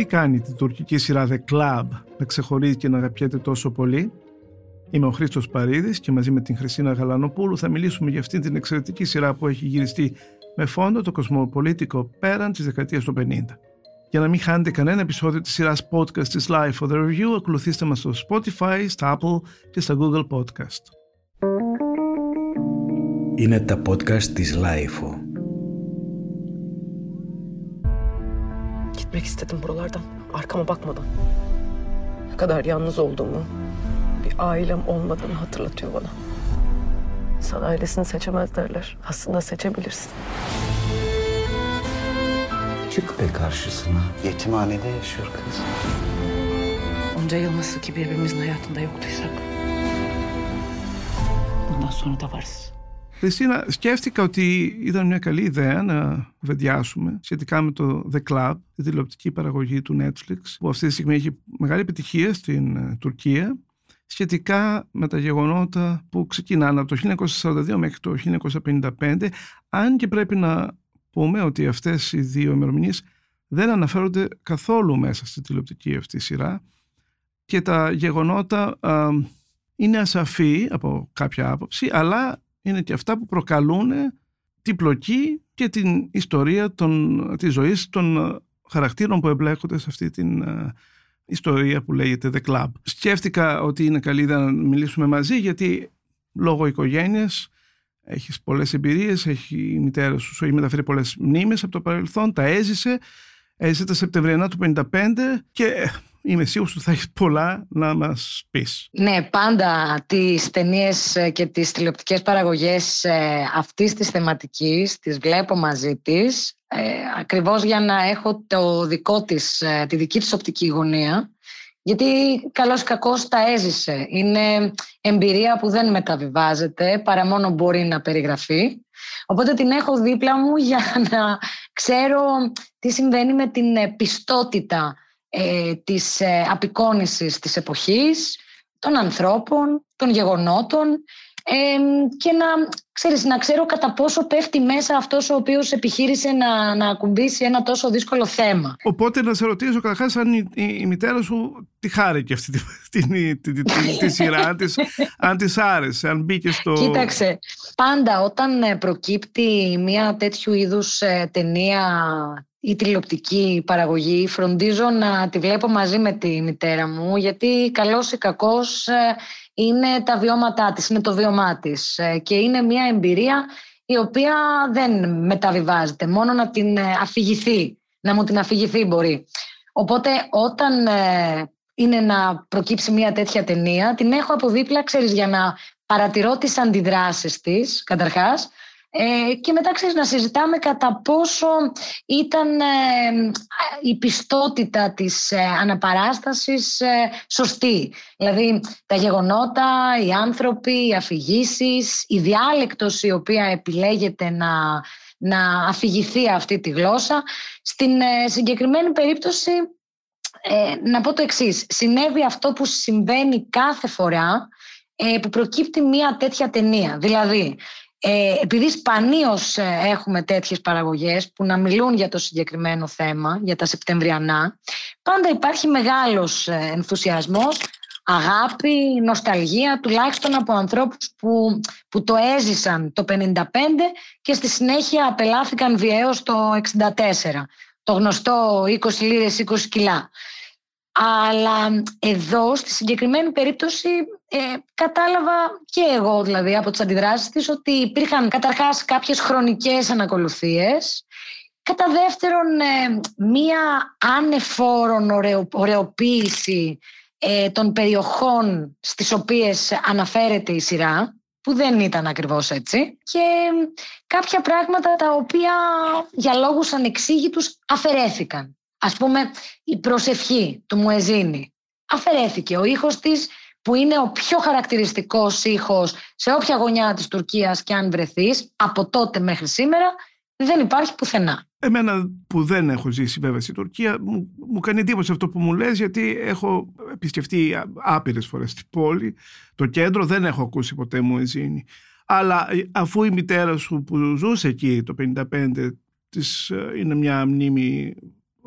τι κάνει την τουρκική σειρά The Club να ξεχωρίζει και να αγαπιέται τόσο πολύ. Είμαι ο Χρήστος Παρίδης και μαζί με την Χριστίνα Γαλανοπούλου θα μιλήσουμε για αυτήν την εξαιρετική σειρά που έχει γυριστεί με φόντο το κοσμοπολίτικο Πέραν της δεκαετίας του 50. Για να μην χάνετε κανένα επεισόδιο της σειράς podcast της Life of the Review, ακολουθήστε μας στο Spotify, στα Apple και στα Google Podcast. Είναι τα podcast της Life of. Gitmek istedim buralardan, arkama bakmadan. Ne kadar yalnız olduğumu, bir ailem olmadığını hatırlatıyor bana. İnsan ailesini seçemez derler, aslında seçebilirsin. Çık be karşısına, yetimhanede yaşıyor kız. Onca yıl nasıl ki birbirimizin hayatında yoktuysak, bundan sonra da varız. Χριστίνα, σκέφτηκα ότι ήταν μια καλή ιδέα να κουβεντιάσουμε σχετικά με το The Club, τη τηλεοπτική παραγωγή του Netflix, που αυτή τη στιγμή έχει μεγάλη επιτυχία στην Τουρκία, σχετικά με τα γεγονότα που ξεκινάνε από το 1942 μέχρι το 1955, αν και πρέπει να πούμε ότι αυτές οι δύο ημερομηνίες δεν αναφέρονται καθόλου μέσα στη τηλεοπτική αυτή σειρά και τα γεγονότα είναι ασαφή από κάποια άποψη, αλλά είναι και αυτά που προκαλούν την πλοκή και την ιστορία της ζωής των χαρακτήρων που εμπλέκονται σε αυτή την ιστορία που λέγεται The Club. Σκέφτηκα ότι είναι καλή ιδέα να μιλήσουμε μαζί, γιατί λόγω οικογένειας έχεις πολλές εμπειρίες, η μητέρα σου έχει μεταφέρει πολλές μνήμες από το παρελθόν, τα έζησε τα Σεπτεμβριανά του 1955 και είμαι σίγουρος ότι θα έχεις πολλά να μας πεις. Ναι, πάντα τις ταινίες και τις τηλεοπτικές παραγωγές αυτής της θεματικής τις βλέπω μαζί της, ακριβώς για να έχω τη δική της οπτική γωνία, γιατί καλώς ή κακώς τα έζησε. Είναι εμπειρία που δεν μεταβιβάζεται, παρά μόνο μπορεί να περιγραφεί. Οπότε την έχω δίπλα μου για να ξέρω τι συμβαίνει με την πιστότητα της απεικόνησης της εποχής, των ανθρώπων, των γεγονότων και να ξέρω κατά πόσο πέφτει μέσα αυτός ο οποίος επιχείρησε να ακουμπήσει ένα τόσο δύσκολο θέμα. Οπότε να σε ρωτήσω καταρχάς αν η μητέρα σου τη χάρηκε αυτή τη σειρά, αν της άρεσε, αν μπήκε στο... Κοίταξε, πάντα όταν προκύπτει μια τέτοιου είδους ταινία η τηλεοπτική παραγωγή, φροντίζω να τη βλέπω μαζί με τη μητέρα μου, γιατί καλώς ή κακώς είναι τα βιώματά της, είναι το βιωμά της και είναι μια εμπειρία η οποία δεν μεταβιβάζεται, μόνο να την αφηγηθεί, να μου την αφηγηθεί μπορεί. Οπότε όταν είναι να προκύψει μια τέτοια ταινία, την έχω από δίπλα, ξέρεις, για να παρατηρώ τις αντιδράσεις της καταρχάς, και μετά να συζητάμε κατά πόσο ήταν η πιστότητα της αναπαράστασης σωστή. Δηλαδή τα γεγονότα, οι άνθρωποι, οι αφηγήσεις, η διάλεκτος η οποία επιλέγεται να αφηγηθεί αυτή τη γλώσσα. Στην συγκεκριμένη περίπτωση να πω το εξής. Συνέβη αυτό που συμβαίνει κάθε φορά που προκύπτει μια τέτοια ταινία. Δηλαδή επειδή σπανίως έχουμε τέτοιες παραγωγές που να μιλούν για το συγκεκριμένο θέμα, για τα Σεπτεμβριανά, πάντα υπάρχει μεγάλος ενθουσιασμός, αγάπη, νοσταλγία, τουλάχιστον από ανθρώπους που το έζησαν το 1955 και στη συνέχεια απελάθηκαν βιαίως το 1964, το γνωστό 20 λίρες 20 κιλά. Αλλά εδώ, στη συγκεκριμένη περίπτωση, κατάλαβα και εγώ δηλαδή από τις αντιδράσεις της ότι υπήρχαν καταρχάς κάποιες χρονικές ανακολουθίες, κατά δεύτερον μία ανεφόρον ωρεοποίηση των περιοχών στις οποίες αναφέρεται η σειρά, που δεν ήταν ακριβώς έτσι, και κάποια πράγματα τα οποία για λόγους ανεξήγητους αφαιρέθηκαν. Ας πούμε, η προσευχή του Μουεζίνη αφαιρέθηκε. Ο ήχος της, που είναι ο πιο χαρακτηριστικός ήχος σε όποια γωνιά της Τουρκίας και αν βρεθείς, από τότε μέχρι σήμερα, δεν υπάρχει πουθενά. Εμένα που δεν έχω ζήσει βέβαια στην Τουρκία, μου κάνει εντύπωση αυτό που μου λες, γιατί έχω επισκεφτεί άπειρες φορές την πόλη, το κέντρο, δεν έχω ακούσει ποτέ Μουεζίνη. Αλλά αφού η μητέρα σου που ζούσε εκεί το 1955, είναι μια μνήμη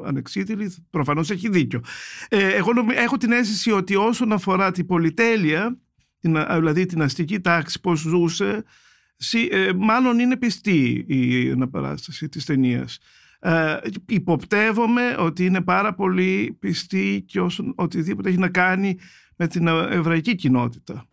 ανεξίτηλη, προφανώς έχει δίκιο. Εγώ έχω την αίσθηση ότι όσον αφορά την πολυτέλεια, δηλαδή την αστική τάξη, πώς ζούσε, μάλλον είναι πιστή η αναπαράσταση της ταινίας. Υποπτεύομαι ότι είναι πάρα πολύ πιστή και οτιδήποτε έχει να κάνει με την εβραϊκή κοινότητα.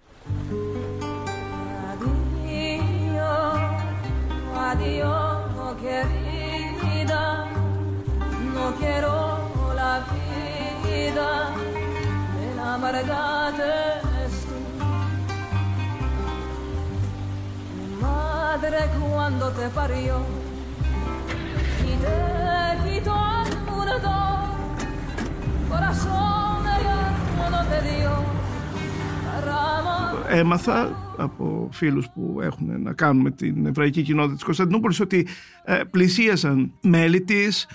Έμαθα από φίλους που έχουν να κάνουν με την εβραϊκή κοινότητα της Κωνσταντινούπολης ότι πλησίασαν μέλη της,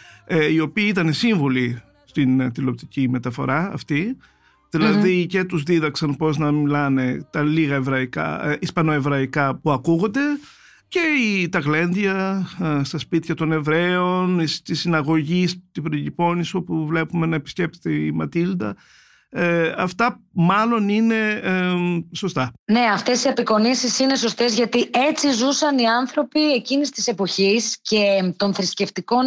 οι οποίοι ήταν σύμβολοι στην τηλεοπτική μεταφορά αυτή. Δηλαδή και τους δίδαξαν πώς να μιλάνε τα λίγα εβραϊκά, ισπανοεβραϊκά που ακούγονται, και τα γλέντια στα σπίτια των Εβραίων, στη συναγωγή στην Πριγκηπόννησο που βλέπουμε να επισκέπτεται η Ματίλντα. Αυτά μάλλον είναι σωστά. Ναι, αυτές οι απεικονίσεις είναι σωστές, γιατί έτσι ζούσαν οι άνθρωποι εκείνης της εποχής και των θρησκευτικών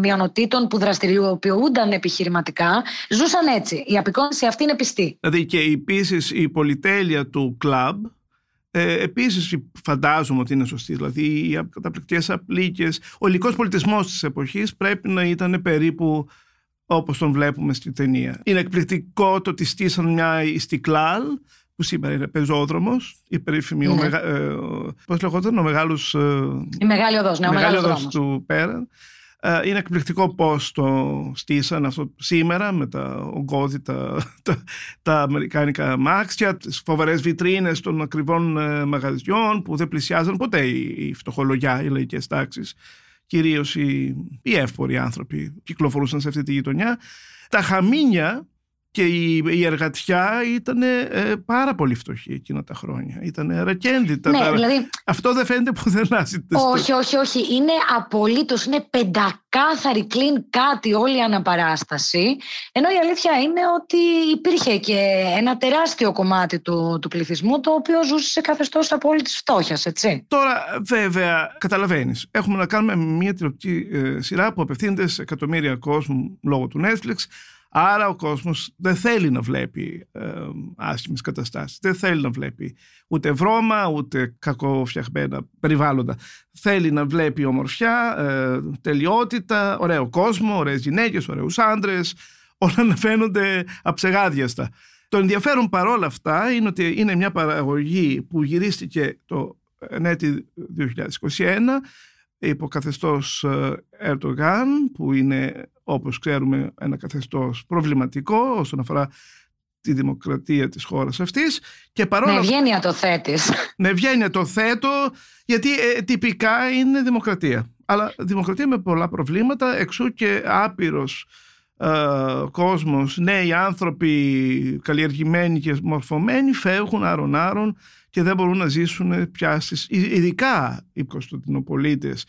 μειονοτήτων που δραστηριοποιούνταν επιχειρηματικά. Ζούσαν έτσι. Η απεικόνιση αυτή είναι πιστή. Δηλαδή και επίσης η πολυτέλεια του κλαμπ, επίσης φαντάζομαι ότι είναι σωστή. Δηλαδή οι καταπληκτικές απλίκες, ο υλικός πολιτισμός της εποχής πρέπει να ήταν περίπου όπως τον βλέπουμε στην ταινία. Είναι εκπληκτικό το ότι στήσαν μια Ιστικλάλ, που σήμερα είναι πεζόδρομος, η περίφημη, ναι. Πώς λεγόταν, ο μεγάλος... Η μεγάλη οδός, ναι, ο μεγάλος δρόμος του Πέραν. Είναι εκπληκτικό πώς το στήσαν αυτό σήμερα, με τα ογκώδη, τα αμερικάνικα αμάξια, τις φοβερές βιτρίνες των ακριβών μαγαζιών που δεν πλησιάζαν ποτέ η φτωχολογιά, οι λαϊκές τάξεις. Κυρίως οι εύποροι άνθρωποι κυκλοφορούσαν σε αυτή τη γειτονιά. Τα χαμίνια και η εργατιά ήταν πάρα πολύ φτωχή εκείνα τα χρόνια. Ήταν ρακένδιτα. Ναι, δηλαδή... Αυτό δεν φαίνεται πουθενά. Όχι. Είναι απολύτως. Είναι πεντακάθαρη, clean κάτι όλη η αναπαράσταση. Ενώ η αλήθεια είναι ότι υπήρχε και ένα τεράστιο κομμάτι του πληθυσμού, το οποίο ζούσε σε καθεστώς απόλυτης φτώχειας, έτσι. Τώρα, βέβαια, καταλαβαίνεις. Έχουμε να κάνουμε μια τηλεοπτική σειρά που απευθύνεται σε εκατομμύρια κόσμου λόγω του Netflix. Άρα ο κόσμος δεν θέλει να βλέπει άσχημες καταστάσεις, δεν θέλει να βλέπει ούτε βρώμα, ούτε κακοφτιαχμένα περιβάλλοντα. Θέλει να βλέπει ομορφιά, τελειότητα, ωραίο κόσμο, ωραίες γυναίκες, ωραίους άντρες, όλα να φαίνονται αψεγάδιαστα. Το ενδιαφέρον παρόλα αυτά είναι ότι είναι μια παραγωγή που γυρίστηκε το έτη 2021 υπό καθεστώς Ερντογάν, που είναι, όπως ξέρουμε, ένα καθεστώς προβληματικό όσον αφορά τη δημοκρατία της χώρας αυτής. Και παρόλα... Με ευγένεια το θέτεις. Με ευγένεια το θέτω, γιατί τυπικά είναι δημοκρατία. Αλλά δημοκρατία με πολλά προβλήματα, εξού και άπειρος κόσμος, νέοι άνθρωποι, καλλιεργημένοι και μορφωμένοι, φεύγουν άρον-άρον και δεν μπορούν να ζήσουν πια στις... Ειδικά οι Κωνσταντινοπολίτες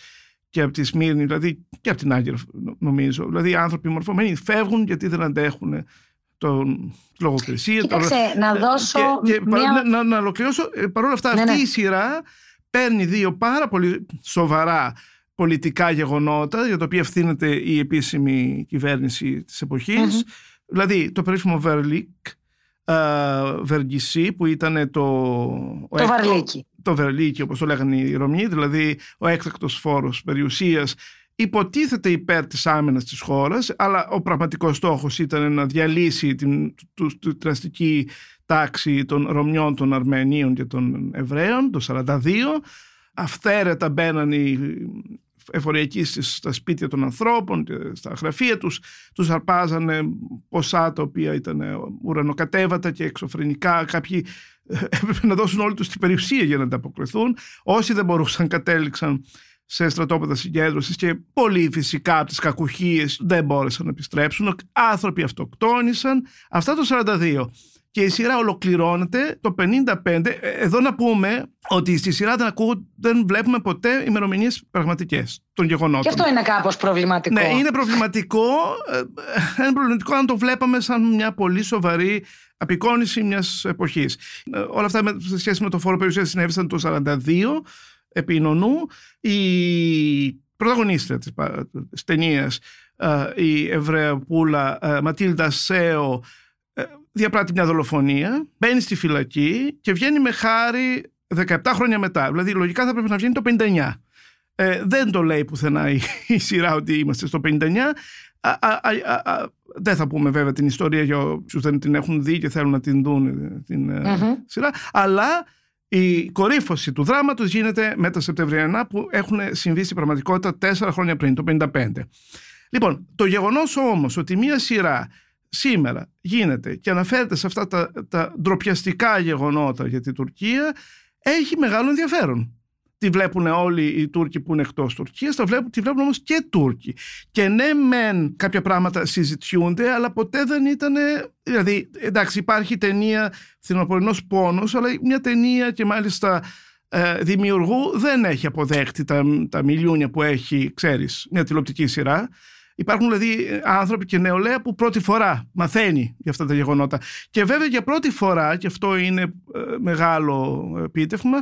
και από τη Σμύρνη, δηλαδή και από την Άγκυρα, νομίζω. Δηλαδή οι άνθρωποι μορφωμένοι φεύγουν γιατί δεν αντέχουν τον λογοκρισία. Κοίταξε, να δώσω μια... Να ολοκληρώσω. Παρ' όλα αυτά, αυτή η σειρά παίρνει δύο πάρα πολύ σοβαρά πολιτικά γεγονότα για τα οποία ευθύνεται η επίσημη κυβέρνηση της εποχής. Mm-hmm. Δηλαδή το περίφημο Varlık Vergisi, που ήταν το Βαρλίκι. Το Βαρλίκι, όπως το λέγανε οι Ρωμιοί, δηλαδή ο έκτακτος φόρος περιουσίας, υποτίθεται υπέρ της άμυνας της χώρας, αλλά ο πραγματικός στόχος ήταν να διαλύσει την αστική τάξη των Ρωμιών, των Αρμενίων και των Εβραίων, το 1942. Αυθαίρετα μπαίναν οι εφοριακοί στα σπίτια των ανθρώπων, στα γραφεία τους, τους αρπάζανε ποσά τα οποία ήταν ουρανοκατέβατα και εξωφρενικά. Κάποιοι έπρεπε να δώσουν όλη τους την περιουσία για να ανταποκριθούν. Όσοι δεν μπορούσαν κατέληξαν σε στρατόπεδα συγκέντρωσης, και πολλοί φυσικά από τις κακουχίες δεν μπόρεσαν να επιστρέψουν. Άνθρωποι αυτοκτόνησαν. Αυτά το 1942. και η σειρά ολοκληρώνεται το 1955. Εδώ να πούμε ότι στη σειρά δεν βλέπουμε ποτέ ημερομηνίες πραγματικές των γεγονότων. Και αυτό είναι κάπως προβληματικό. Ναι, είναι προβληματικό. Είναι προβληματικό αν το βλέπαμε σαν μια πολύ σοβαρή απεικόνιση μιας εποχής. Όλα αυτά σε σχέση με το φόρο περιουσίας συνέβησαν το 1942 επί Ινωνού. Η πρωταγωνίστρια της ταινίας, η Εβραιοπούλα Ματίλντα Σέο, διαπράττει μια δολοφονία, μπαίνει στη φυλακή και βγαίνει με χάρη 17 χρόνια μετά. Δηλαδή λογικά θα πρέπει να βγαίνει το 59. Δεν το λέει πουθενά η σειρά ότι είμαστε στο 59. Δεν θα πούμε βέβαια την ιστορία για όσους δεν την έχουν δει και θέλουν να την δουν την σειρά. Αλλά η κορύφωση του δράματος γίνεται με τα Σεπτεμβριανά που έχουν συμβεί στην πραγματικότητα 4 χρόνια πριν, το 55. Λοιπόν, το γεγονός όμως ότι μια σειρά σήμερα γίνεται και αναφέρεται σε αυτά τα ντροπιαστικά γεγονότα για την Τουρκία έχει μεγάλο ενδιαφέρον. Τη βλέπουν όλοι οι Τούρκοι που είναι εκτός Τουρκίας, τη βλέπουν όμως και Τούρκοι. Και ναι μεν κάποια πράγματα συζητιούνται, αλλά ποτέ δεν ήταν. Δηλαδή, εντάξει, υπάρχει ταινία Φθινοπορεινός Πόνος, αλλά μια ταινία και μάλιστα δημιουργού δεν έχει αποδέχτη τα μιλιούνια που έχει, ξέρεις, μια τηλεοπτική σειρά. Υπάρχουν δηλαδή άνθρωποι και νεολαία που πρώτη φορά μαθαίνει για αυτά τα γεγονότα. Και βέβαια για πρώτη φορά, και αυτό είναι μεγάλο επίτευγμα,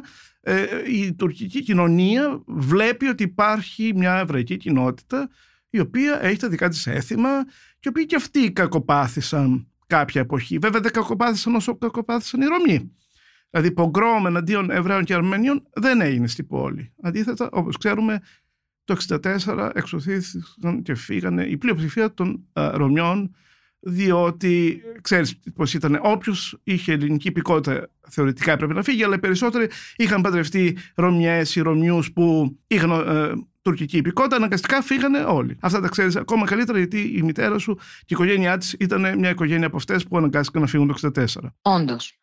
η τουρκική κοινωνία βλέπει ότι υπάρχει μια εβραϊκή κοινότητα η οποία έχει τα δικά της έθιμα και οι οποίοι και αυτοί κακοπάθησαν κάποια εποχή. Βέβαια δεν κακοπάθησαν όσο κακοπάθησαν οι Ρωμιοί. Δηλαδή πογκρόμ εναντίον Εβραίων και Αρμένιων δεν έγινε στην πόλη. Αντίθετα, όπως ξέρουμε, το 1964 εξωθήθηκαν και φύγανε η πλειοψηφία των Ρωμιών, διότι ξέρεις πως ήταν, όποιος είχε ελληνική υπηκότητα θεωρητικά έπρεπε να φύγει, αλλά οι περισσότεροι είχαν παντρευτεί Ρωμιές ή Ρωμιούς που είχαν τουρκική υπηκότητα, αναγκαστικά φύγανε όλοι. Αυτά τα ξέρεις ακόμα καλύτερα, γιατί η μητέρα σου και η οικογένειά της ήταν μια οικογένεια από αυτές που αναγκάστηκαν να φύγουν το 1964. Όντως.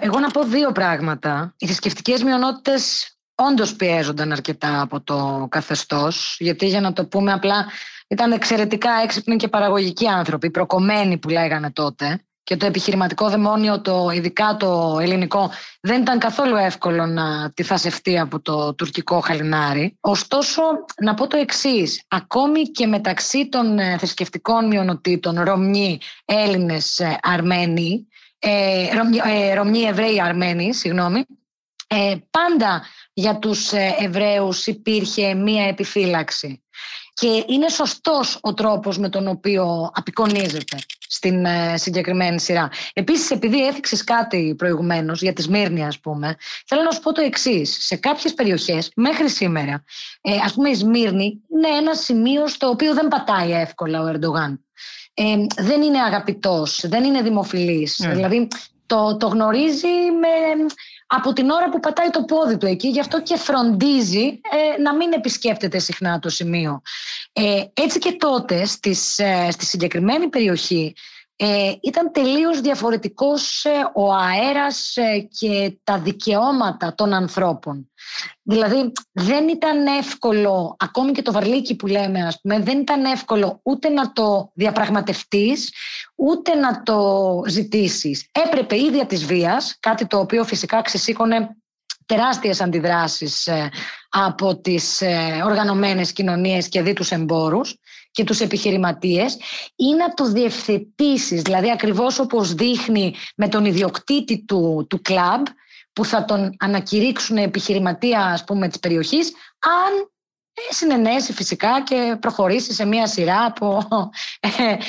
Εγώ να πω δύο πράγματα. Οι θρησκευτικές μειονότητες όντως πιέζονταν αρκετά από το καθεστώς, γιατί για να το πούμε απλά ήταν εξαιρετικά έξυπνοι και παραγωγικοί άνθρωποι, προκομμένοι που λέγανε τότε, και το επιχειρηματικό δαιμόνιο, ειδικά το ελληνικό, δεν ήταν καθόλου εύκολο να τυθασευτεί από το τουρκικό χαλινάρι. Ωστόσο, να πω το εξής, ακόμη και μεταξύ των θρησκευτικών μειονοτήτων, Ρωμιοί, Έλληνες, Αρμένοι, Ρωμιοί, Εβραίοι, Αρμένοι, συγγνώμη, πάντα για τους Εβραίους υπήρχε μία επιφύλαξη και είναι σωστός ο τρόπος με τον οποίο απεικονίζεται στην συγκεκριμένη σειρά. Επίσης, επειδή έθιξες κάτι προηγουμένως για τη Σμύρνη, ας πούμε, θέλω να σου πω το εξής. Σε κάποιες περιοχές μέχρι σήμερα, ας πούμε η Σμύρνη είναι ένα σημείο στο οποίο δεν πατάει εύκολα ο Ερντογάν. Δεν είναι αγαπητός, δεν είναι δημοφιλής, δηλαδή το γνωρίζει από την ώρα που πατάει το πόδι του εκεί, γι' αυτό και φροντίζει να μην επισκέπτεται συχνά το σημείο. Έτσι και τότε, στη συγκεκριμένη περιοχή, ήταν τελείως διαφορετικός ο αέρας και τα δικαιώματα των ανθρώπων. Δηλαδή, δεν ήταν εύκολο, ακόμη και το Βαρλίκι που λέμε, ας πούμε, δεν ήταν εύκολο ούτε να το διαπραγματευτείς, ούτε να το ζητήσεις. Έπρεπε η ίδια της βίας, κάτι το οποίο φυσικά ξεσήκωνε τεράστιες αντιδράσεις από τις οργανωμένες κοινωνίες και δι' τους εμπόρους και τους επιχειρηματίες, ή να το διευθετήσεις, δηλαδή ακριβώς όπως δείχνει με τον ιδιοκτήτη του κλαμπ, που θα τον ανακηρύξουν επιχειρηματία, ας πούμε, της περιοχής, αν συνενέσει φυσικά και προχωρήσει σε μια σειρά από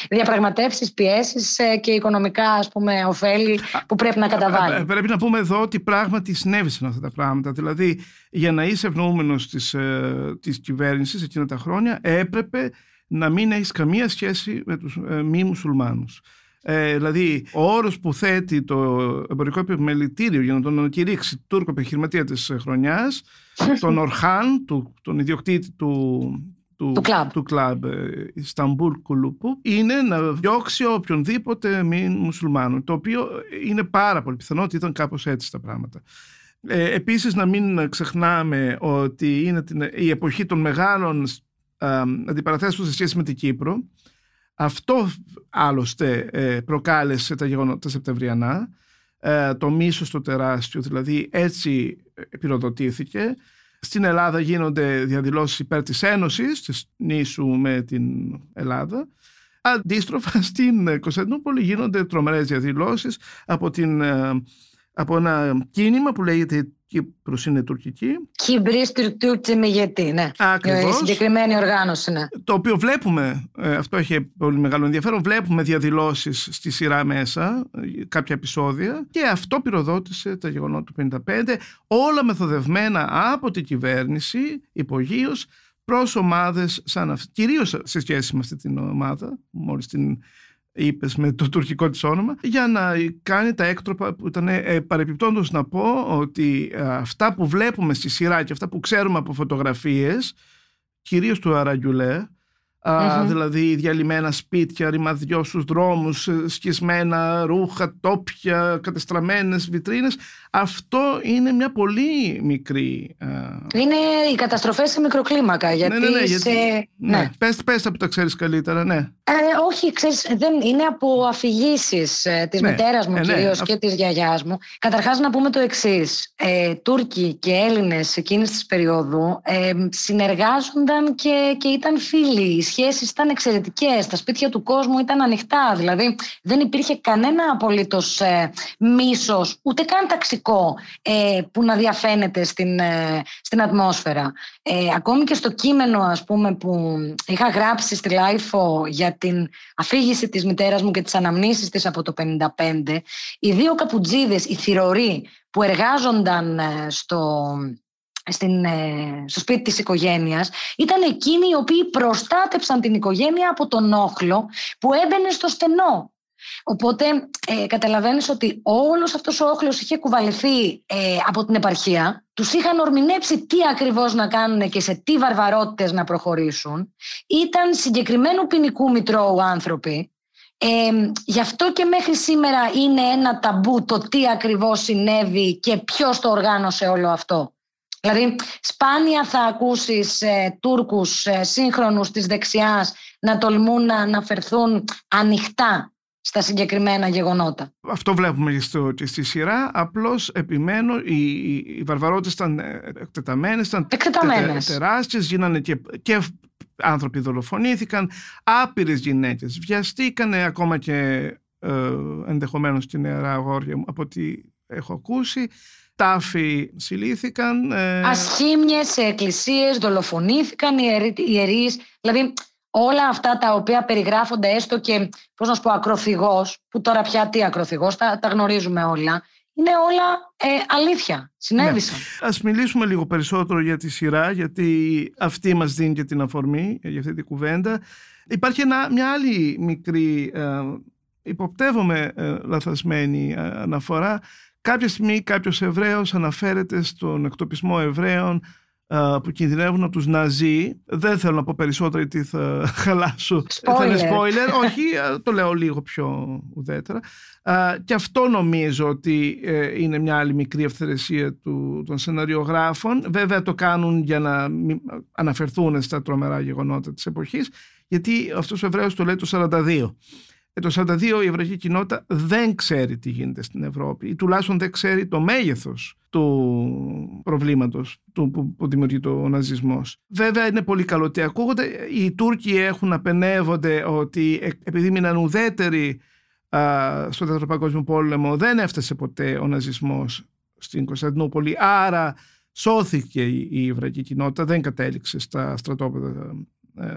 διαπραγματεύσεις, πιέσεις και οικονομικά, ας πούμε, ωφέλη που πρέπει να καταβάλει. Πρέπει να πούμε εδώ ότι πράγματι συνέβησαν αυτά τα πράγματα. Δηλαδή, για να είσαι ευνοούμενος της κυβέρνησης εκείνα τα χρόνια, έπρεπε να μην έχεις καμία σχέση με τους μη μουσουλμάνους. Δηλαδή, ο όρος που θέτει το εμπορικό επιμελητήριο για να τον ανακηρύξει Τούρκο επιχειρηματία της χρονιάς, τον Ορχάν, τον ιδιοκτήτη του κλαμπ Ισταμπούλ Κουλούπου, είναι να διώξει οποιονδήποτε μη μουσουλμάνο, το οποίο είναι πάρα πολύ πιθανό ότι ήταν κάπως έτσι τα πράγματα. Επίσης, να μην ξεχνάμε ότι είναι η εποχή των μεγάλων αντιπαραθέσεων σε σχέση με την Κύπρο. Αυτό άλλωστε προκάλεσε τα γεγονότα Σεπτεμβριανά, το μίσος το τεράστιο, δηλαδή έτσι πυροδοτήθηκε. Στην Ελλάδα γίνονται διαδηλώσεις υπέρ της Ένωσης, της νήσου με την Ελλάδα. Αντίστροφα στην Κωνσταντινούπολη γίνονται τρομερές διαδηλώσεις από ένα κίνημα που λέγεται Κύπρος είναι τουρκική. Κύπρις τουρκτούτσι με γιατί, ναι. Ακριβώς. Συγκεκριμένη οργάνωση, ναι. Το οποίο βλέπουμε, αυτό έχει πολύ μεγάλο ενδιαφέρον, βλέπουμε διαδηλώσεις στη σειρά μέσα, κάποια επεισόδια, και αυτό πυροδότησε τα γεγονότα του 1955, όλα μεθοδευμένα από την κυβέρνηση, υπογείως, προς ομάδες σαν αυτή, κυρίως σε σχέση με αυτή την ομάδα, μόλις την είπες με το τουρκικό της όνομα, για να κάνει τα έκτροπα που ήταν. Παρεπιπτόντως να πω ότι αυτά που βλέπουμε στη σειρά και αυτά που ξέρουμε από φωτογραφίες, κυρίως του Αραγκιουλέ, δηλαδή διαλυμένα σπίτια, ρημαδιό στους δρόμους, σκισμένα ρούχα, τόπια, κατεστραμμένες βιτρίνες, αυτό είναι μια πολύ μικρή... Είναι οι καταστροφές σε μικροκλίμακα, γιατί... Ναι, γιατί... Ναι. Πες τα που τα ξέρεις καλύτερα, ναι. Όχι, ξέρεις, είναι από αφηγήσεις της μητέρας μου κυρίως και της γιαγιάς μου. Καταρχάς να πούμε το εξής. Τούρκοι και Έλληνες εκείνης της περίοδου συνεργάζονταν και ήταν φίλοι. Οι σχέσεις ήταν εξαιρετικές. Τα σπίτια του κόσμου ήταν ανοιχτά. Δηλαδή δεν υπήρχε κανένα απολύτως μίσος, ούτε καν ταξικό που να διαφαίνεται στην ατμόσφαιρα. Ακόμη και στο κείμενο, ας πούμε, που είχα γράψει στη Life για την αφήγηση της μητέρας μου και τις αναμνήσεις της από το 1955, οι δύο καπουτζίδες, οι θυρωροί που εργάζονταν στο σπίτι της οικογένειας, ήταν εκείνοι οι οποίοι προστάτεψαν την οικογένεια από τον όχλο που έμπαινε στο στενό. Οπότε καταλαβαίνεις ότι όλος αυτός ο όχλος είχε κουβαληθεί από την επαρχία. Τους είχαν ορμηνέψει τι ακριβώς να κάνουν και σε τι βαρβαρότητες να προχωρήσουν. Ήταν συγκεκριμένου ποινικού μητρώου άνθρωποι. Γι' αυτό και μέχρι σήμερα είναι ένα ταμπού το τι ακριβώς συνέβη και ποιος το οργάνωσε όλο αυτό. Δηλαδή σπάνια θα ακούσεις Τούρκους σύγχρονους της δεξιάς να τολμούν να αναφερθούν ανοιχτά στα συγκεκριμένα γεγονότα. Αυτό βλέπουμε και στη σειρά. Απλώς επιμένω, οι βαρβαρότητες ήταν εκτεταμένες, ήταν τεράστιες, γίνανε και άνθρωποι δολοφονήθηκαν, άπειρες γυναίκες βιαστήκανε, ακόμα και ενδεχομένως και νεαρά αγόρια μου, από ό,τι έχω ακούσει. Τάφοι συλλήθηκαν. Ασχήμιες σε εκκλησίες, δολοφονήθηκαν οι ιερείς. Δηλαδή όλα αυτά τα οποία περιγράφονται, έστω και, πώς να σου πω, ακροφυγός, που τώρα πια τι ακροφυγός, τα γνωρίζουμε όλα, είναι όλα αλήθεια, συνέβησαν. Ναι. Ας μιλήσουμε λίγο περισσότερο για τη σειρά, γιατί αυτή μας δίνει και την αφορμή για αυτή την κουβέντα. Υπάρχει μια άλλη μικρή, υποπτεύομαι λαθασμένη αναφορά. Κάποια στιγμή κάποιος Εβραίος αναφέρεται στον εκτοπισμό Εβραίων που κινδυνεύουν από τους Ναζί. Δεν θέλω να πω περισσότερο γιατί θα χαλάσω. Θα είναι spoiler. Όχι, το λέω λίγο πιο ουδέτερα. Και αυτό νομίζω ότι είναι μια άλλη μικρή ευθαιρεσία των σεναριογράφων. Βέβαια το κάνουν για να αναφερθούν στα τρομερά γεγονότα της εποχής, γιατί αυτός ο Εβραίος το λέει το 1942. Το 1942 η εβραϊκή κοινότητα δεν ξέρει τι γίνεται στην Ευρώπη, ή τουλάχιστον δεν ξέρει το μέγεθος του προβλήματος που δημιουργεί ο ναζισμός. Βέβαια είναι πολύ καλό ότι ακούγονται. Οι Τούρκοι έχουν απενεύονται ότι επειδή μείναν ουδέτεροι στον Δεύτερο Παγκόσμιο Πόλεμο, δεν έφτασε ποτέ ο ναζισμός στην Κωνσταντινούπολη, άρα σώθηκε η εβραϊκή κοινότητα, δεν κατέληξε στα στρατόπεδα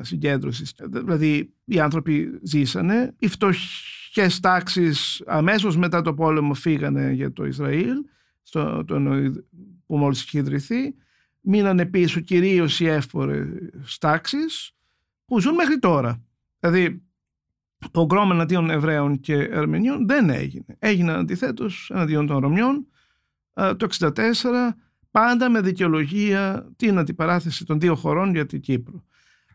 συγκέντρωσης. Δηλαδή οι άνθρωποι ζήσανε, οι φτωχές τάξεις αμέσως μετά το πόλεμο φύγανε για το Ισραήλ που μόλις είχε ιδρυθεί, μείνανε πίσω κυρίως οι εύπορες τάξεις που ζουν μέχρι τώρα. Δηλαδή το γκρόμ εναντίον Εβραίων και Αρμενίων δεν έγινε. Έγινε αντιθέτως εναντίον των Ρωμιών το 1964, πάντα με δικαιολογία την αντιπαράθεση των δύο χωρών για την Κύπρο,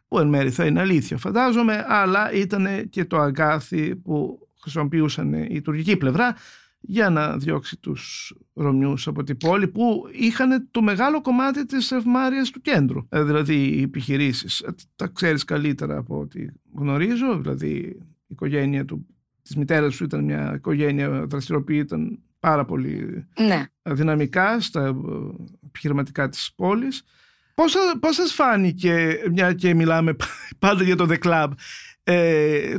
που εν μέρει θα είναι αλήθεια φαντάζομαι, αλλά ήταν και το αγκάθι που χρησιμοποιούσαν η τουρκική πλευρά για να διώξει τους Ρωμιούς από την πόλη, που είχαν το μεγάλο κομμάτι της ευμάρειας του κέντρου. Δηλαδή οι επιχειρήσεις, τα ξέρεις καλύτερα από ό,τι γνωρίζω, δηλαδή η οικογένεια της μητέρας σου ήταν μια οικογένεια, δραστηριοποιήταν πάρα πολύ δυναμικά στα επιχειρηματικά της πόλης. Πώς σας φάνηκε, μια και μιλάμε πάντα για το The Club,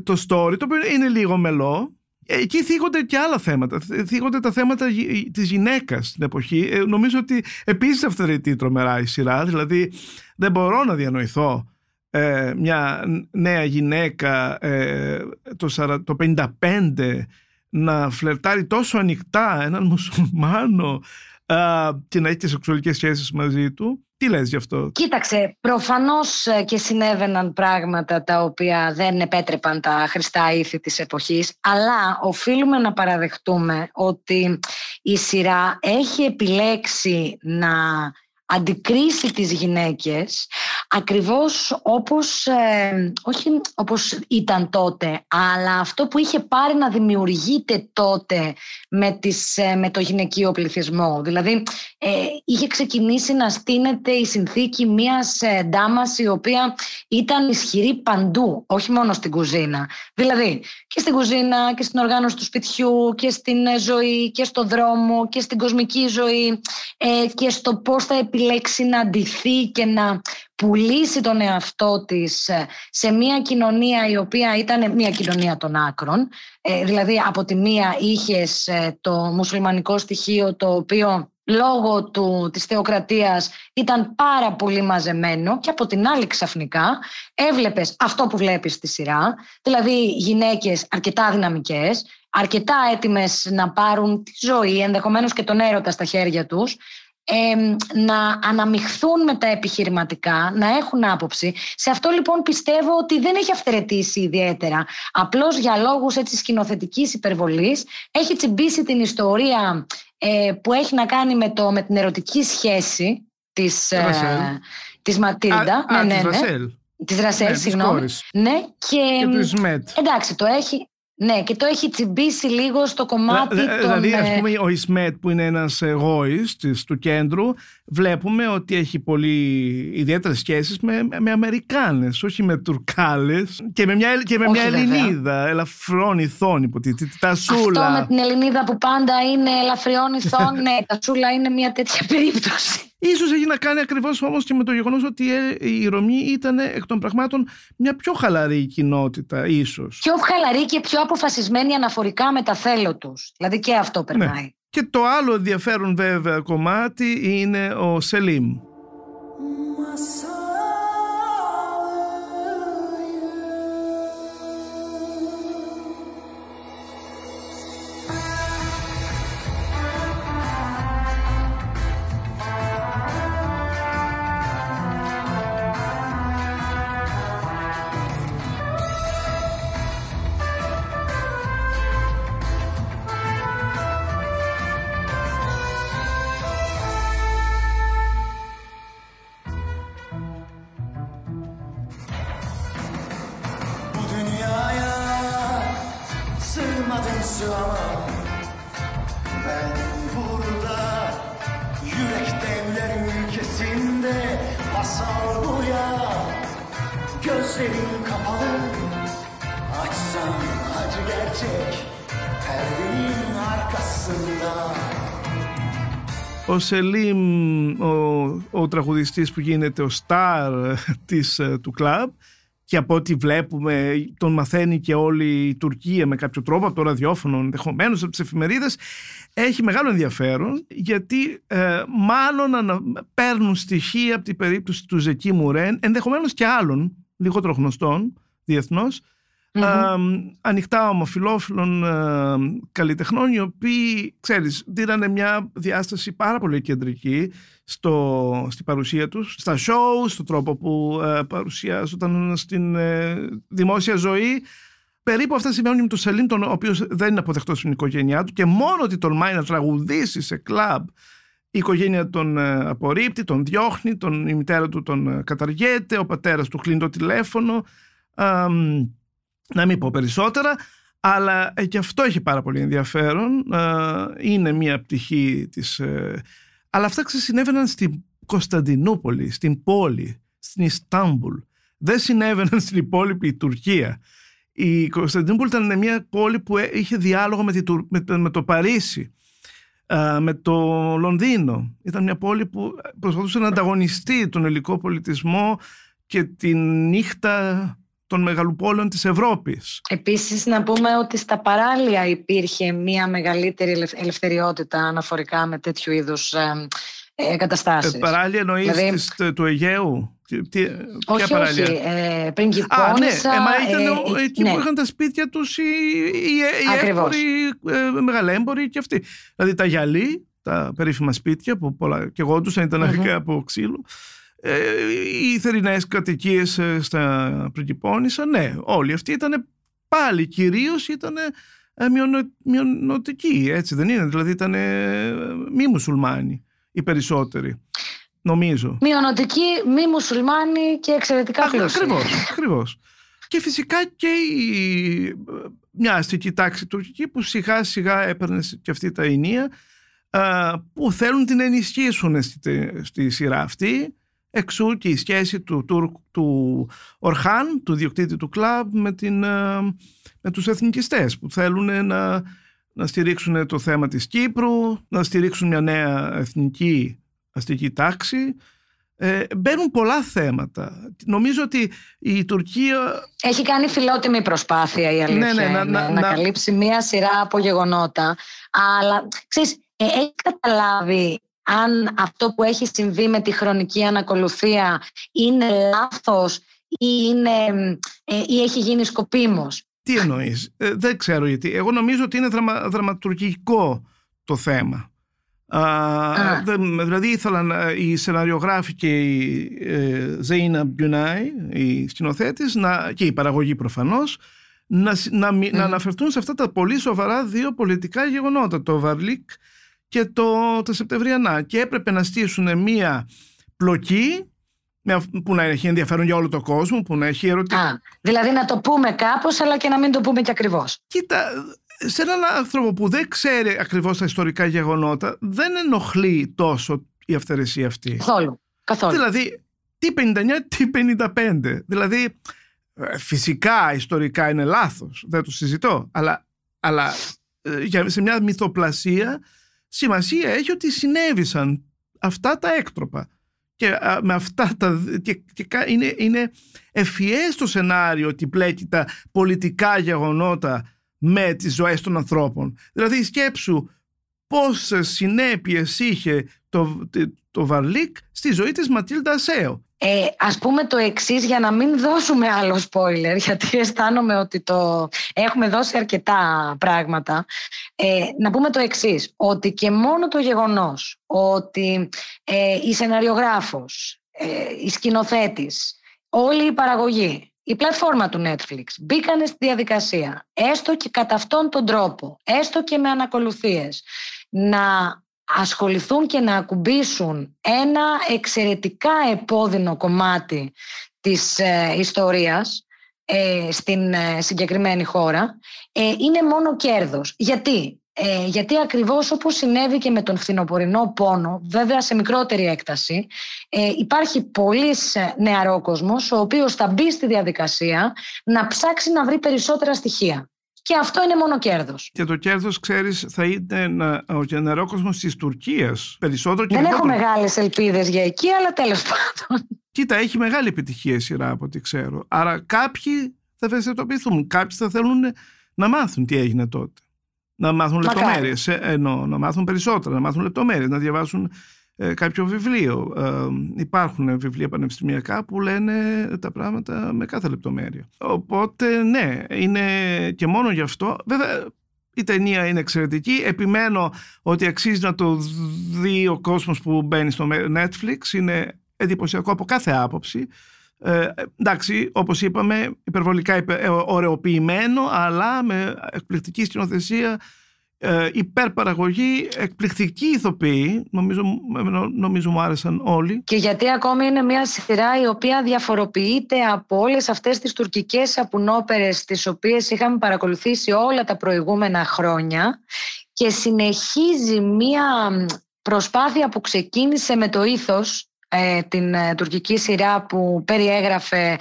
το story, το οποίο είναι λίγο μελό. Εκεί θίγονται και άλλα θέματα. Θίγονται τα θέματα της γυναίκας την εποχή. Νομίζω ότι επίσης αυθαιρετεί τρομερά η σειρά. Δηλαδή δεν μπορώ να διανοηθώ μια νέα γυναίκα το 55 να φλερτάρει τόσο ανοιχτά έναν μουσουλμάνο και να έχει και σεξουαλικές σχέσεις μαζί του. Τι λες γι' αυτό? Κοίταξε, προφανώς και συνέβαιναν πράγματα τα οποία δεν επέτρεπαν τα χρηστά ήθη της εποχής, αλλά οφείλουμε να παραδεχτούμε ότι η σειρά έχει επιλέξει να αντικρίσει τις γυναίκες ακριβώς όπως, όχι όπως ήταν τότε, αλλά αυτό που είχε πάρει να δημιουργείται τότε με το γυναικείο πληθυσμό. Δηλαδή είχε ξεκινήσει να στείνεται η συνθήκη μιας ντάμας η οποία ήταν ισχυρή παντού, όχι μόνο στην κουζίνα. Δηλαδή και στην κουζίνα και στην οργάνωση του σπιτιού και στην ζωή και στον δρόμο και στην κοσμική ζωή και στο πώς θα επιλέξει να αντιθεί και να πουλήσει τον εαυτό της σε μια κοινωνία η οποία ήταν μια κοινωνία των άκρων. Δηλαδή από τη μία είχες το μουσουλμανικό στοιχείο, το οποίο λόγω της θεοκρατίας ήταν πάρα πολύ μαζεμένο, και από την άλλη ξαφνικά έβλεπες αυτό που βλέπεις στη σειρά, δηλαδή γυναίκες αρκετά δυναμικές, αρκετά έτοιμες να πάρουν τη ζωή, ενδεχομένως και τον έρωτα στα χέρια τους, να αναμειχθούν με τα επιχειρηματικά, να έχουν άποψη. Σε αυτό λοιπόν πιστεύω ότι δεν έχει αυθαιρετήσει ιδιαίτερα. Απλώς για λόγους σκηνοθετικής υπερβολής έχει τσιμπήσει την ιστορία που έχει να κάνει με την ερωτική σχέση της Ματίλντα. Της Ρασέλ. Της Ρασέλ, συγγνώμη. Και του Ισμέτ. Εντάξει, το έχει... Ναι, και το έχει τσιμπήσει λίγο στο κομμάτι των... Δηλαδή, ας πούμε, ο Ισμέτ, που είναι ένας γόης του κέντρου, βλέπουμε ότι έχει πολύ ιδιαίτερες σχέσεις με Αμερικάνες, όχι με Τουρκάλες, και με μια Ελληνίδα, ελαφριών ηθών, υποτίθεται. Τασούλα. Αυτό με την Ελληνίδα που πάντα είναι ελαφριών ηθών, ναι, Τασούλα είναι μια τέτοια περίπτωση. Ίσως έχει να κάνει ακριβώς όμως και με το γεγονός ότι οι Ρωμοί ήταν εκ των πραγμάτων μια πιο χαλαρή κοινότητα, ίσως. Πιο χαλαρή και πιο αποφασισμένη αναφορικά με τα θέλω τους. Δηλαδή και αυτό περνάει. Ναι. Και το άλλο ενδιαφέρον βέβαια κομμάτι είναι ο Σελίμ. Ο Σελίμ, ο τραγουδιστής που γίνεται ο στάρ του κλαμπ, και από ό,τι βλέπουμε τον μαθαίνει και όλη η Τουρκία με κάποιο τρόπο, από το ραδιόφωνο, ενδεχομένως από τις εφημερίδες, έχει μεγάλο ενδιαφέρον, γιατί μάλλον παίρνουν στοιχεία από την περίπτωση του Ζεκί Μουρέν, ενδεχομένως και άλλων λιγότερο γνωστών διεθνώς, ανοιχτά ομοφυλόφιλων καλλιτεχνών, οι οποίοι, ξέρεις, δίνανε μια διάσταση πάρα πολύ κεντρική στην παρουσία τους, στα show, στον τρόπο που παρουσιάζονταν στην δημόσια ζωή. Περίπου αυτά σημαίνουν με τον Σελίμ, τον οποίο δεν είναι αποδεχτός στην οικογένειά του, και μόνο ότι τολμάει να τραγουδήσει σε κλαμπ, η οικογένεια τον απορρίπτει, τον διώχνει, η μητέρα του τον καταργέται, ο πατέρας του κλείνει το τηλέφωνο. Να μην πω περισσότερα, Αλλά και αυτό έχει πάρα πολύ ενδιαφέρον. Είναι μία πτυχή της... Αλλά αυτά συνέβαιναν στην Κωνσταντινούπολη, στην πόλη, στην Ιστάμπουλ. Δεν συνέβαιναν στην υπόλοιπη Τουρκία. Η Κωνσταντινούπολη ήταν μια πόλη που είχε διάλογο με το Παρίσι, με το Λονδίνο. Ήταν μια πόλη που προσπαθούσε να ανταγωνιστεί τον ελληνικό πολιτισμό και τη νύχτα των μεγαλοπόλεων της Ευρώπης. Επίσης, να πούμε ότι στα παράλια υπήρχε μια μεγαλύτερη ελευθεριότητα αναφορικά με τέτοιου είδους καταστάσεις. Παράλια εννοείς δηλαδή... του Αιγαίου? Όχι. Πριγκηπόννησα. Εκεί που είχαν τα σπίτια τους οι έμποροι, μεγαλέμποροι και αυτοί. Δηλαδή τα γυαλί, τα περίφημα σπίτια που πολλά και γόντουσαν, ήταν αρχικά από ξύλο. Οι θερινές κατοικίες στα Πριγκηπόννησα, ναι, όλοι αυτοί ήταν πάλι κυρίως μειονοτικοί, έτσι δεν είναι? Δηλαδή ήταν μη μουσουλμάνοι οι περισσότεροι, νομίζω. Μειονοτικοί, μη μουσουλμάνοι και εξαιρετικά πλούσιοι. Ακριβώς. Και φυσικά και μια αστική τάξη τουρκική που σιγά σιγά έπαιρνε και αυτή τα ηνία, που θέλουν την ενισχύσουν στη σειρά αυτή. Εξού και η σχέση του Ορχάν, του διοκτήτη του κλαμπ, με τους εθνικιστές που θέλουν να στηρίξουν το θέμα της Κύπρου, να στηρίξουν μια νέα εθνική αστική τάξη. Μπαίνουν πολλά θέματα. Νομίζω ότι η Τουρκία... Έχει κάνει φιλότιμη προσπάθεια, η αλήθεια, να καλύψει μια σειρά από γεγονότα. Αλλά, ξέρεις, έχει καταλάβει... αν αυτό που έχει συμβεί με τη χρονική ανακολουθία είναι λάθος ή έχει γίνει σκοπίμως. Τι εννοείς? Δεν ξέρω γιατί. Εγώ νομίζω ότι είναι δραματουργικό το θέμα. Δηλαδή οι σεναριογράφοι και η Ζέινα Μπιουνάι, η σκηνοθέτης, και η παραγωγή προφανώς, να αναφερθούν σε αυτά τα πολύ σοβαρά δύο πολιτικά γεγονότα, το Varlık και τα Σεπτεμβριανά, και έπρεπε να στήσουν μία πλοκή που να έχει ενδιαφέρον για όλο τον κόσμο, που να έχει ερωτήματα. Δηλαδή να το πούμε κάπως, αλλά και να μην το πούμε και ακριβώς. Κοίτα, σε έναν άνθρωπο που δεν ξέρει ακριβώς τα ιστορικά γεγονότα, δεν ενοχλεί τόσο η αυθαιρεσία αυτή. Καθόλου. Δηλαδή, τι 59, τι 55. Δηλαδή, φυσικά ιστορικά είναι λάθος, δεν το συζητώ, αλλά σε μια μυθοπλασία... Σημασία έχει ότι συνέβησαν αυτά τα έκτροπα και με αυτά είναι ευφυές το σενάριο ότι πλέκει τα πολιτικά γεγονότα με τις ζωές των ανθρώπων. Δηλαδή σκέψου πόσες συνέπειες είχε το Varlık στη ζωή της Ματίλντα Σέο. Ας πούμε το εξής, για να μην δώσουμε άλλο spoiler, γιατί αισθάνομαι ότι έχουμε δώσει αρκετά πράγματα. Να πούμε το εξής, ότι και μόνο το γεγονός ότι η σεναριογράφος, η σκηνοθέτης, όλη η παραγωγή, η πλατφόρμα του Netflix μπήκανε στη διαδικασία, έστω και κατά αυτόν τον τρόπο, έστω και με ανακολουθίες, να ασχοληθούν και να ακουμπήσουν ένα εξαιρετικά επώδυνο κομμάτι της ιστορίας στην συγκεκριμένη χώρα, είναι μόνο κέρδος. Γιατί ακριβώς όπως συνέβη και με τον φθινοπορεινό πόνο, βέβαια σε μικρότερη έκταση, υπάρχει πολύς νεαρό κόσμος ο οποίος θα μπει στη διαδικασία να ψάξει να βρει περισσότερα στοιχεία. Και αυτό είναι μόνο κέρδος. Και το κέρδος, ξέρεις, θα είναι ο γενερό κόσμος της Τουρκίας. Περισσότερο και δεν έχω μεγάλες ελπίδες για εκεί, αλλά τέλος πάντων. Κοίτα, έχει μεγάλη επιτυχία η σειρά από ό,τι ξέρω. Άρα κάποιοι θα ευαισθητοποιηθούν, κάποιοι θα θέλουν να μάθουν τι έγινε τότε. Να μάθουν λεπτομέρειες, εννοώ, να μάθουν περισσότερα, να μάθουν λεπτομέρειες, να διαβάσουν κάποιο βιβλίο. Υπάρχουν βιβλία πανεπιστημιακά που λένε τα πράγματα με κάθε λεπτομέρεια. Οπότε ναι, είναι και μόνο γι' αυτό. Βέβαια η ταινία είναι εξαιρετική. Επιμένω ότι αξίζει να το δει ο κόσμος που μπαίνει στο Netflix. Είναι εντυπωσιακό από κάθε άποψη. Εντάξει, όπως είπαμε, υπερβολικά ωραιοποιημένο, αλλά με εκπληκτική σκηνοθεσία υπερπαραγωγή, εκπληκτικοί ηθοποιοί, νομίζω μου άρεσαν όλοι. Και γιατί ακόμη είναι μια σειρά η οποία διαφοροποιείται από όλες αυτές τις τουρκικές απουνόπερες τις οποίες είχαμε παρακολουθήσει όλα τα προηγούμενα χρόνια και συνεχίζει μια προσπάθεια που ξεκίνησε με το ήθος, την τουρκική σειρά που περιέγραφε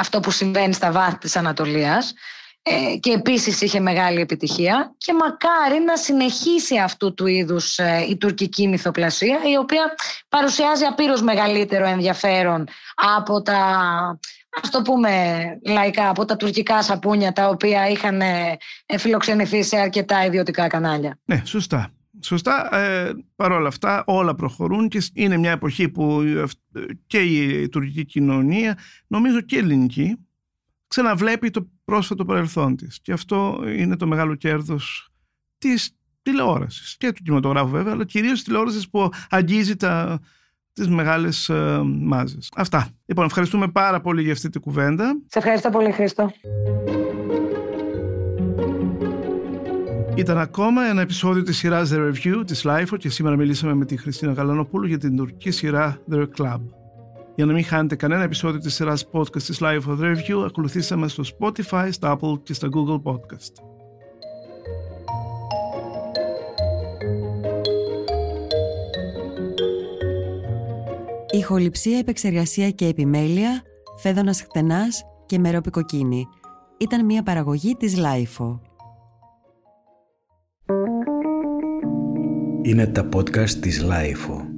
αυτό που συμβαίνει στα βάθη της Ανατολίας και επίσης είχε μεγάλη επιτυχία, και μακάρι να συνεχίσει αυτού του είδους η τουρκική μυθοπλασία, η οποία παρουσιάζει απείρως μεγαλύτερο ενδιαφέρον από τα, ας το πούμε λαϊκά, από τα τουρκικά σαπούνια τα οποία είχαν φιλοξενηθεί σε αρκετά ιδιωτικά κανάλια. Ναι, σωστά. Σωστά, παρόλα αυτά όλα προχωρούν και είναι μια εποχή που και η τουρκική κοινωνία, νομίζω και η ελληνική, ξαναβλέπει το πρόσφατο παρελθόν της, και αυτό είναι το μεγάλο κέρδος της τηλεόρασης και του κινηματογράφου βέβαια, αλλά κυρίως της τηλεόρασης που αγγίζει τις μεγάλες μάζες. Αυτά. Λοιπόν, ευχαριστούμε πάρα πολύ για αυτή την κουβέντα. Σε ευχαριστώ πολύ, Χρήστο. Ήταν ακόμα ένα επεισόδιο της σειράς The Review της Life και σήμερα μιλήσαμε με τη Χριστίνα Γαλανοπούλου για την τουρκική σειρά The Club. Για να μην χάνετε κανένα επεισόδιο της σειράς podcast της Life of the Review, ακολουθήστε μας στο Spotify, στα Apple και στα Google Podcast. Ηχοληψία, επεξεργασία και επιμέλεια, Φέδωνας Χτενάς και Μερόπικοκίνη. Ήταν μια παραγωγή της Life. Είναι τα podcast της Life.